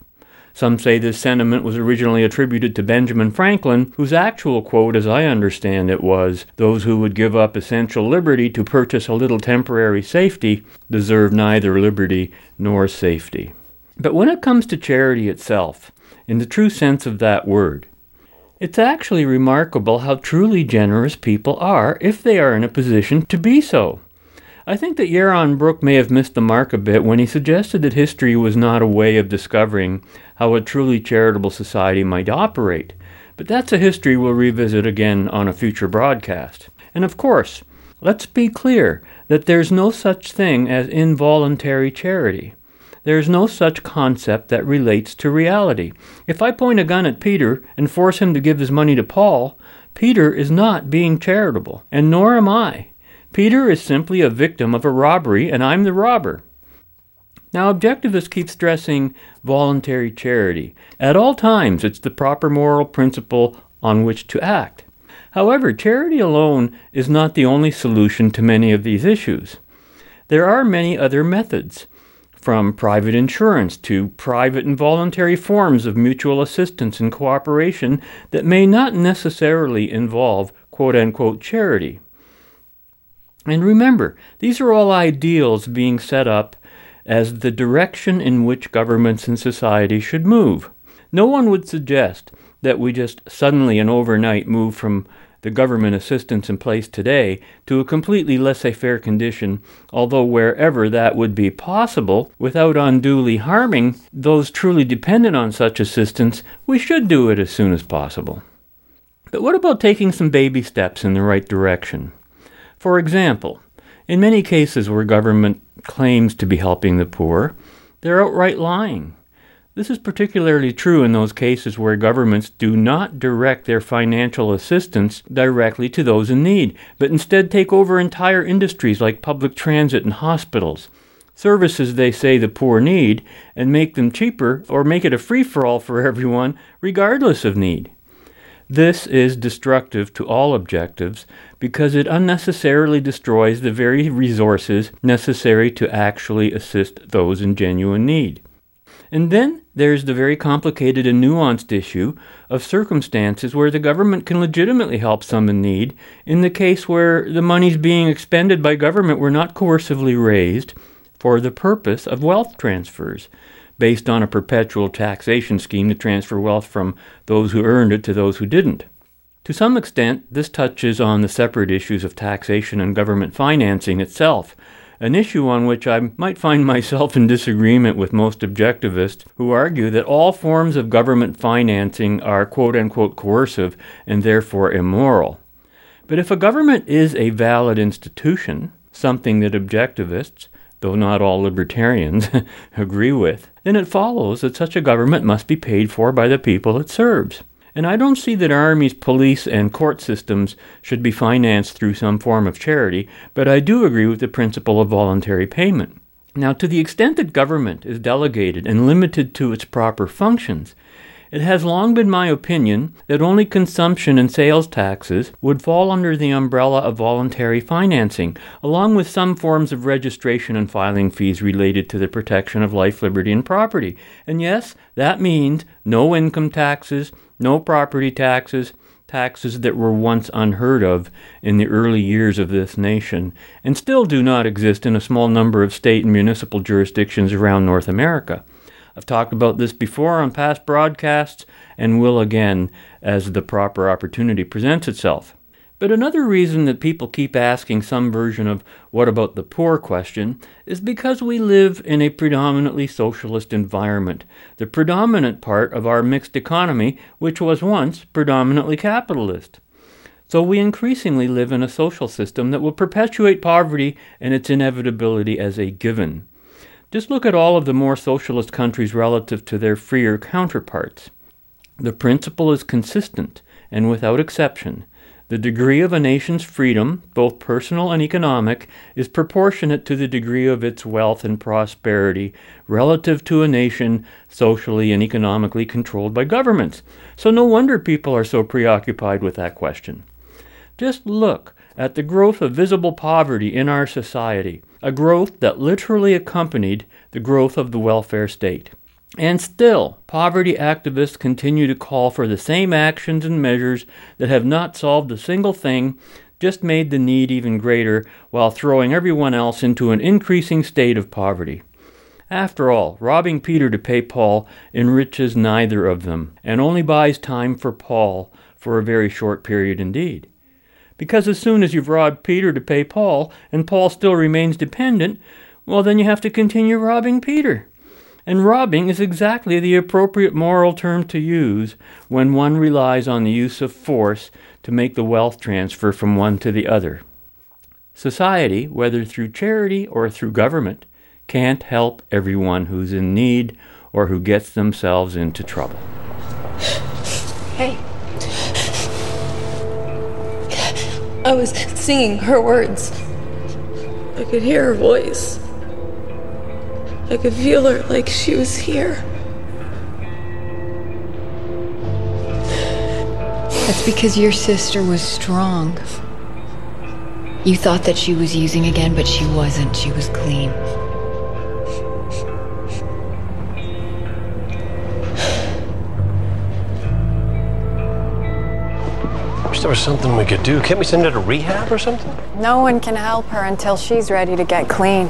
Some say this sentiment was originally attributed to Benjamin Franklin, whose actual quote, as I understand it, was, "Those who would give up essential liberty to purchase a little temporary safety deserve neither liberty nor safety." But when it comes to charity itself, in the true sense of that word, it's actually remarkable how truly generous people are if they are in a position to be so. I think that Yaron Brook may have missed the mark a bit when he suggested that history was not a way of discovering how a truly charitable society might operate, but that's a history we'll revisit again on a future broadcast. And of course, let's be clear that there's no such thing as involuntary charity. There's no such concept that relates to reality. If I point a gun at Peter and force him to give his money to Paul, Peter is not being charitable, and nor am I. Peter is simply a victim of a robbery, and I'm the robber. Now, objectivists keep stressing voluntary charity. At all times, it's the proper moral principle on which to act. However, charity alone is not the only solution to many of these issues. There are many other methods, from private insurance to private and voluntary forms of mutual assistance and cooperation that may not necessarily involve quote-unquote charity. And remember, these are all ideals being set up as the direction in which governments and society should move. No one would suggest that we just suddenly and overnight move from the government assistance in place today to a completely laissez-faire condition, although wherever that would be possible, without unduly harming those truly dependent on such assistance, we should do it as soon as possible. But what about taking some baby steps in the right direction? For example, in many cases where government claims to be helping the poor, they're outright lying. This is particularly true in those cases where governments do not direct their financial assistance directly to those in need, but instead take over entire industries like public transit and hospitals, services they say the poor need, and make them cheaper or make it a free-for-all for everyone, regardless of need. This is destructive to all objectives because it unnecessarily destroys the very resources necessary to actually assist those in genuine need. And then there's the very complicated and nuanced issue of circumstances where the government can legitimately help some in need, in the case where the monies being expended by government were not coercively raised for the purpose of wealth transfers, based on a perpetual taxation scheme to transfer wealth from those who earned it to those who didn't. To some extent, this touches on the separate issues of taxation and government financing itself, an issue on which I might find myself in disagreement with most objectivists who argue that all forms of government financing are quote-unquote coercive and therefore immoral. But if a government is a valid institution, something that objectivists, though not all libertarians, agree with, then it follows that such a government must be paid for by the people it serves. And I don't see that armies, police, and court systems should be financed through some form of charity, but I do agree with the principle of voluntary payment. Now, to the extent that government is delegated and limited to its proper functions, it has long been my opinion that only consumption and sales taxes would fall under the umbrella of voluntary financing, along with some forms of registration and filing fees related to the protection of life, liberty, and property. And yes, that means no income taxes, no property taxes, taxes that were once unheard of in the early years of this nation, and still do not exist in a small number of state and municipal jurisdictions around North America. I've talked about this before on past broadcasts and will again as the proper opportunity presents itself. But another reason that people keep asking some version of what about the poor question is because we live in a predominantly socialist environment, the predominant part of our mixed economy, which was once predominantly capitalist. So we increasingly live in a social system that will perpetuate poverty and its inevitability as a given. Just look at all of the more socialist countries relative to their freer counterparts. The principle is consistent and without exception. The degree of a nation's freedom, both personal and economic, is proportionate to the degree of its wealth and prosperity relative to a nation socially and economically controlled by governments. So no wonder people are so preoccupied with that question. Just look at the growth of visible poverty in our society, a growth that literally accompanied the growth of the welfare state. And still, poverty activists continue to call for the same actions and measures that have not solved a single thing, just made the need even greater, while throwing everyone else into an increasing state of poverty. After all, robbing Peter to pay Paul enriches neither of them, and only buys time for Paul for a very short period indeed. Because as soon as you've robbed Peter to pay Paul, and Paul still remains dependent, well, then you have to continue robbing Peter. And robbing is exactly the appropriate moral term to use when one relies on the use of force to make the wealth transfer from one to the other. Society, whether through charity or through government, can't help everyone who's in need or who gets themselves into trouble. Hey. I was singing her words. I could hear her voice. I could feel her like she was here. That's because your sister was strong. You thought that she was using again, but she wasn't. She was clean. There was something we could do. Can't we send her to rehab or something? No one can help her until she's ready to get clean.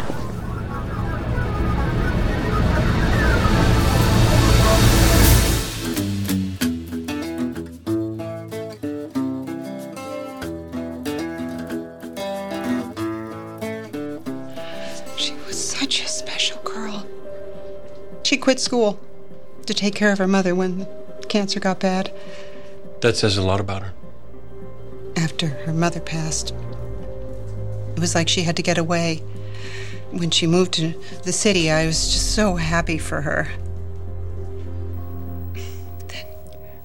She was such a special girl. She quit school to take care of her mother when cancer got bad. That says a lot about her. After her mother passed, it was like she had to get away. When she moved to the city, I was just so happy for her.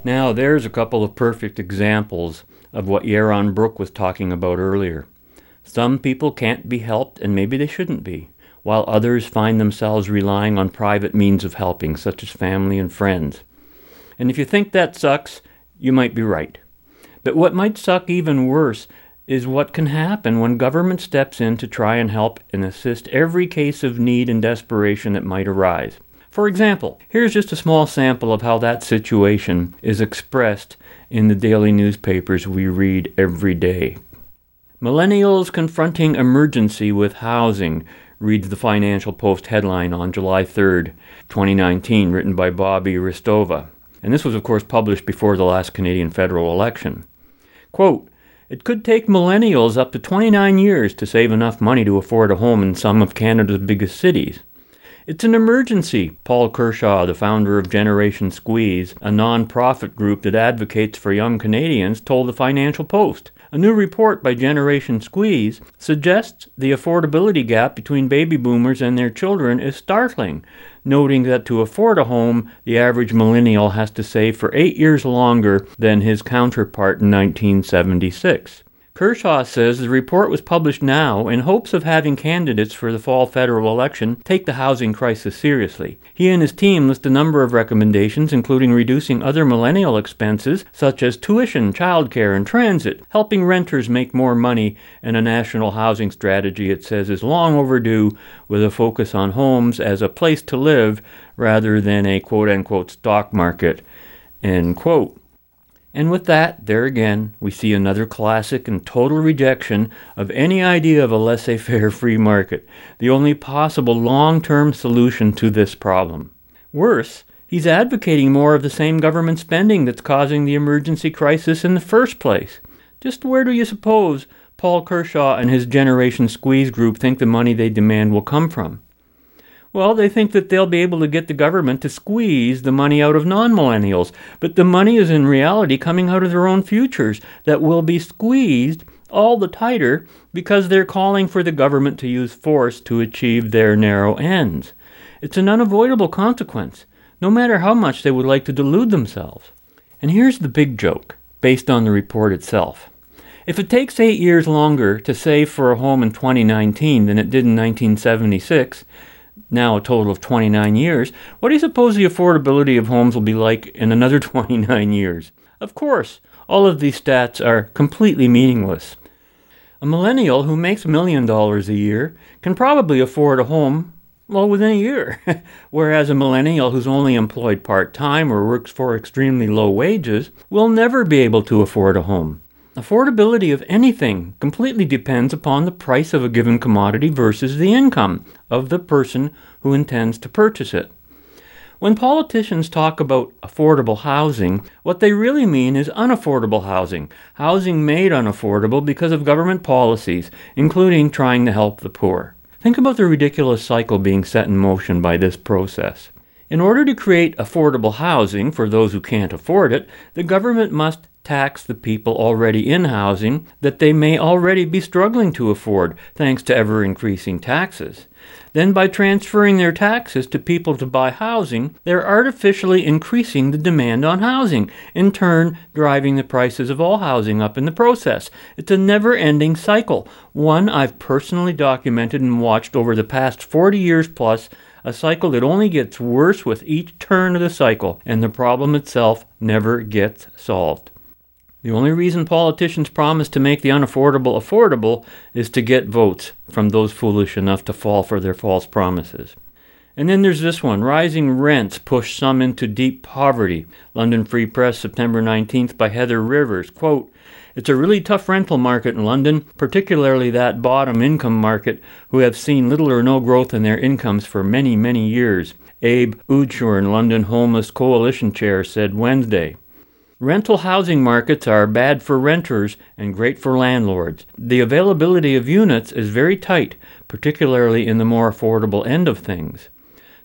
Now, there's a couple of perfect examples of what Yaron Brook was talking about earlier. Some people can't be helped, and maybe they shouldn't be, while others find themselves relying on private means of helping, such as family and friends. And if you think that sucks, you might be right. But what might suck even worse is what can happen when government steps in to try and help and assist every case of need and desperation that might arise. For example, here's just a small sample of how that situation is expressed in the daily newspapers we read every day. Millennials confronting emergency with housing, reads the Financial Post headline on July 3rd, 2019, written by Bobby Ristova. And this was, of course, published before the last Canadian federal election. Quote, "It could take millennials up to 29 years to save enough money to afford a home in some of Canada's biggest cities. It's an emergency," Paul Kershaw, the founder of Generation Squeeze, a non-profit group that advocates for young Canadians, told the Financial Post. A new report by Generation Squeeze suggests the affordability gap between baby boomers and their children is startling, noting that to afford a home, the average millennial has to save for 8 years longer than his counterpart in 1976. Kershaw says the report was published now in hopes of having candidates for the fall federal election take the housing crisis seriously. He and his team list a number of recommendations, including reducing other millennial expenses such as tuition, childcare, and transit, helping renters make more money, and a national housing strategy it says is long overdue, with a focus on homes as a place to live rather than a quote-unquote stock market, end quote. And with that, there again, we see another classic and total rejection of any idea of a laissez-faire free market, the only possible long-term solution to this problem. Worse, he's advocating more of the same government spending that's causing the emergency crisis in the first place. Just where do you suppose Paul Kershaw and his Generation Squeeze group think the money they demand will come from? Well, they think that they'll be able to get the government to squeeze the money out of non-millennials, but the money is in reality coming out of their own futures that will be squeezed all the tighter because they're calling for the government to use force to achieve their narrow ends. It's an unavoidable consequence, no matter how much they would like to delude themselves. And here's the big joke, based on the report itself. If it takes 8 years longer to save for a home in 2019 than it did in 1976, now a total of 29 years, what do you suppose the affordability of homes will be like in another 29 years? Of course, all of these stats are completely meaningless. A millennial who makes $1 million a year can probably afford a home, well, within a year, whereas a millennial who's only employed part-time or works for extremely low wages will never be able to afford a home. Affordability of anything completely depends upon the price of a given commodity versus the income of the person who intends to purchase it. When politicians talk about affordable housing, what they really mean is unaffordable housing, housing made unaffordable because of government policies, including trying to help the poor. Think about the ridiculous cycle being set in motion by this process. In order to create affordable housing for those who can't afford it, the government must tax the people already in housing that they may already be struggling to afford, thanks to ever-increasing taxes. Then by transferring their taxes to people to buy housing, they're artificially increasing the demand on housing, in turn driving the prices of all housing up in the process. It's a never-ending cycle, one I've personally documented and watched over the past 40 years plus, a cycle that only gets worse with each turn of the cycle, and the problem itself never gets solved. The only reason politicians promise to make the unaffordable affordable is to get votes from those foolish enough to fall for their false promises. And then there's this one, rising rents push some into deep poverty. London Free Press, September 19th by Heather Rivers, quote, "It's a really tough rental market in London, particularly that bottom income market who have seen little or no growth in their incomes for many, many years," Abe Udshorn, London Homeless Coalition Chair, said Wednesday. "Rental housing markets are bad for renters and great for landlords. The availability of units is very tight, particularly in the more affordable end of things.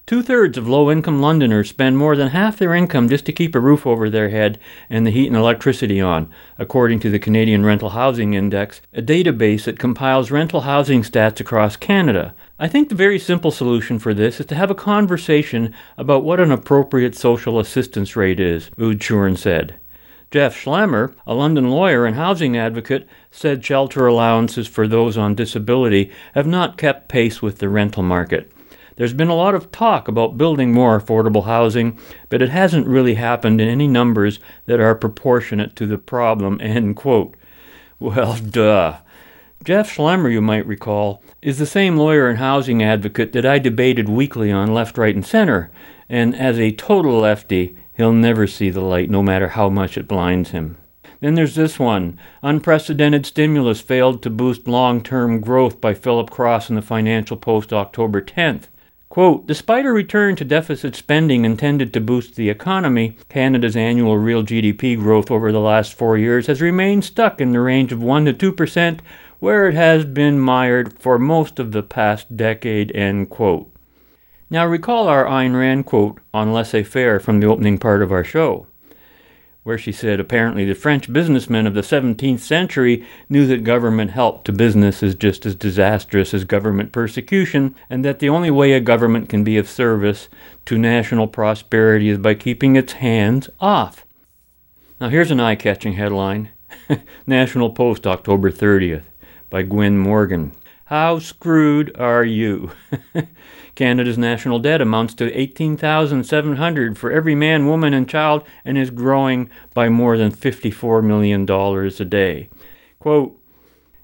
2/3 of low-income Londoners spend more than half their income just to keep a roof over their head and the heat and electricity on," according to the Canadian Rental Housing Index, a database that compiles rental housing stats across Canada. I think the very simple solution for this is to have a conversation about what an appropriate social assistance rate is, Udshorn said. Jeff Schlemmer, a London lawyer and housing advocate, said shelter allowances for those on disability have not kept pace with the rental market. There's been a lot of talk about building more affordable housing, but it hasn't really happened in any numbers that are proportionate to the problem, end quote. Well, duh. Jeff Schlemmer, you might recall, is the same lawyer and housing advocate that I debated weekly on Left, Right, and Center, and as a total lefty, he'll never see the light no matter how much it blinds him. Then there's this one, Unprecedented Stimulus Failed to Boost Long-Term Growth by Philip Cross in the Financial Post, October 10th. Quote, despite a return to deficit spending intended to boost the economy, Canada's annual real GDP growth over the last 4 years has remained stuck in the range of 1 to 2%, where it has been mired for most of the past decade, end quote. Now recall our Ayn Rand quote on laissez-faire from the opening part of our show, where she said apparently the French businessmen of the 17th century knew that government help to business is just as disastrous as government persecution, and that the only way a government can be of service to national prosperity is by keeping its hands off. Now here's an eye-catching headline, National Post, October 30th, by Gwen Morgan. How screwed are you? Canada's national debt amounts to $18,700 for every man, woman, and child, and is growing by more than $54 million a day. Quote,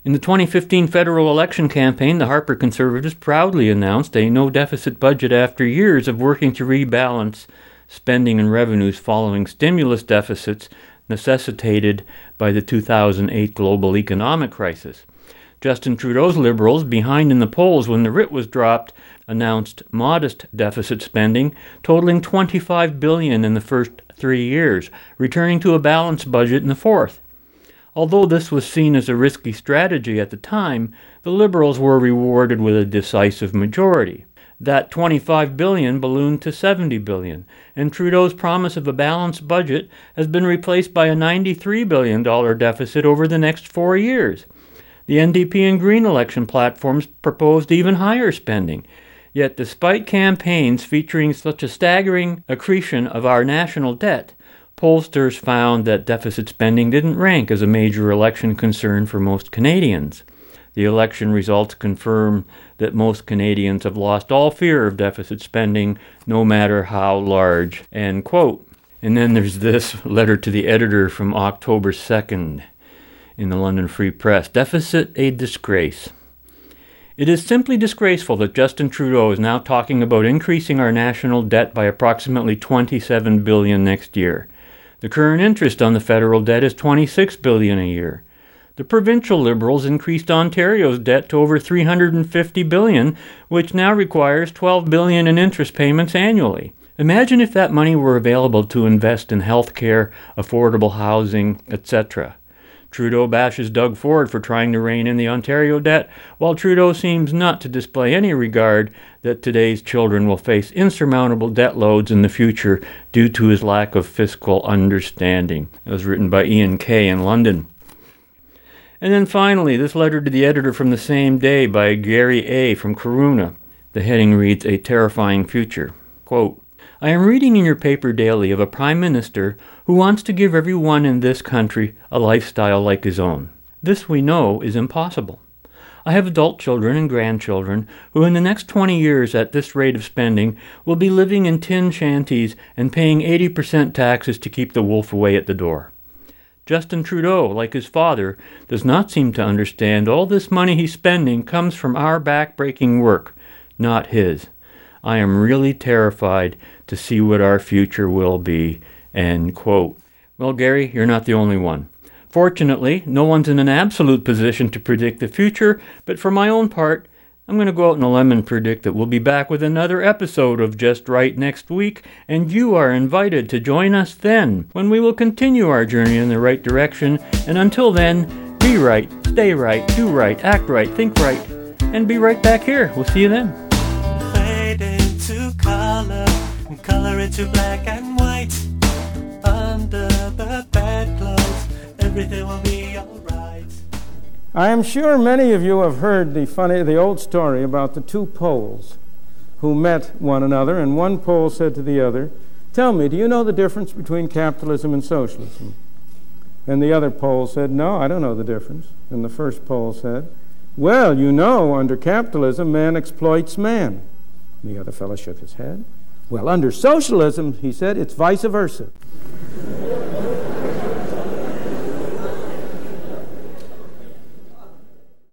in the 2015 federal election campaign, the Harper Conservatives proudly announced a no-deficit budget after years of working to rebalance spending and revenues following stimulus deficits necessitated by the 2008 global economic crisis. Justin Trudeau's Liberals, behind in the polls when the writ was dropped, announced modest deficit spending, totaling $25 billion in the first 3 years, returning to a balanced budget in the fourth. Although this was seen as a risky strategy at the time, the Liberals were rewarded with a decisive majority. That $25 billion ballooned to $70 billion, and Trudeau's promise of a balanced budget has been replaced by a $93 billion deficit over the next 4 years. The NDP and Green election platforms proposed even higher spending. Yet despite campaigns featuring such a staggering accretion of our national debt, pollsters found that deficit spending didn't rank as a major election concern for most Canadians. The election results confirm that most Canadians have lost all fear of deficit spending, no matter how large, end quote. And then there's this letter to the editor from October 2nd. In the London Free Press, deficit a disgrace. It is simply disgraceful that Justin Trudeau is now talking about increasing our national debt by approximately $27 billion next year. The current interest on the federal debt is $26 billion a year. The provincial Liberals increased Ontario's debt to over $350 billion, which now requires $12 billion in interest payments annually. Imagine if that money were available to invest in healthcare, affordable housing, etc. Trudeau bashes Doug Ford for trying to rein in the Ontario debt, while Trudeau seems not to display any regard that today's children will face insurmountable debt loads in the future due to his lack of fiscal understanding. That was written by Ian Kay in London. And then finally, this letter to the editor from the same day by Gary A. from Corunna. The heading reads, A Terrifying Future. Quote, I am reading in your paper daily of a prime minister who wants to give everyone in this country a lifestyle like his own. This we know is impossible. I have adult children and grandchildren who in the next 20 years at this rate of spending will be living in tin shanties and paying 80% taxes to keep the wolf away at the door. Justin Trudeau, like his father, does not seem to understand all this money he's spending comes from our back-breaking work, not his. I am really terrified to see what our future will be, end quote. Well, Gary, you're not the only one. Fortunately, no one's in an absolute position to predict the future, but for my own part, I'm going to go out on a limb and predict that we'll be back with another episode of Just Right next week, and you are invited to join us then, when we will continue our journey in the right direction, and until then, be right, stay right, do right, act right, think right, and be right back here. We'll see you then. Color it to black and white. Under the bedclothes, everything will be alright. I am sure many of you have heard the old story about the two Poles who met one another, and one Pole said to the other, tell me, do you know the difference between capitalism and socialism? And the other Pole said, no, I don't know the difference. And the first Pole said, well, you know, under capitalism, man exploits man. And the other fellow shook his head. Well, under socialism, he said, it's vice versa.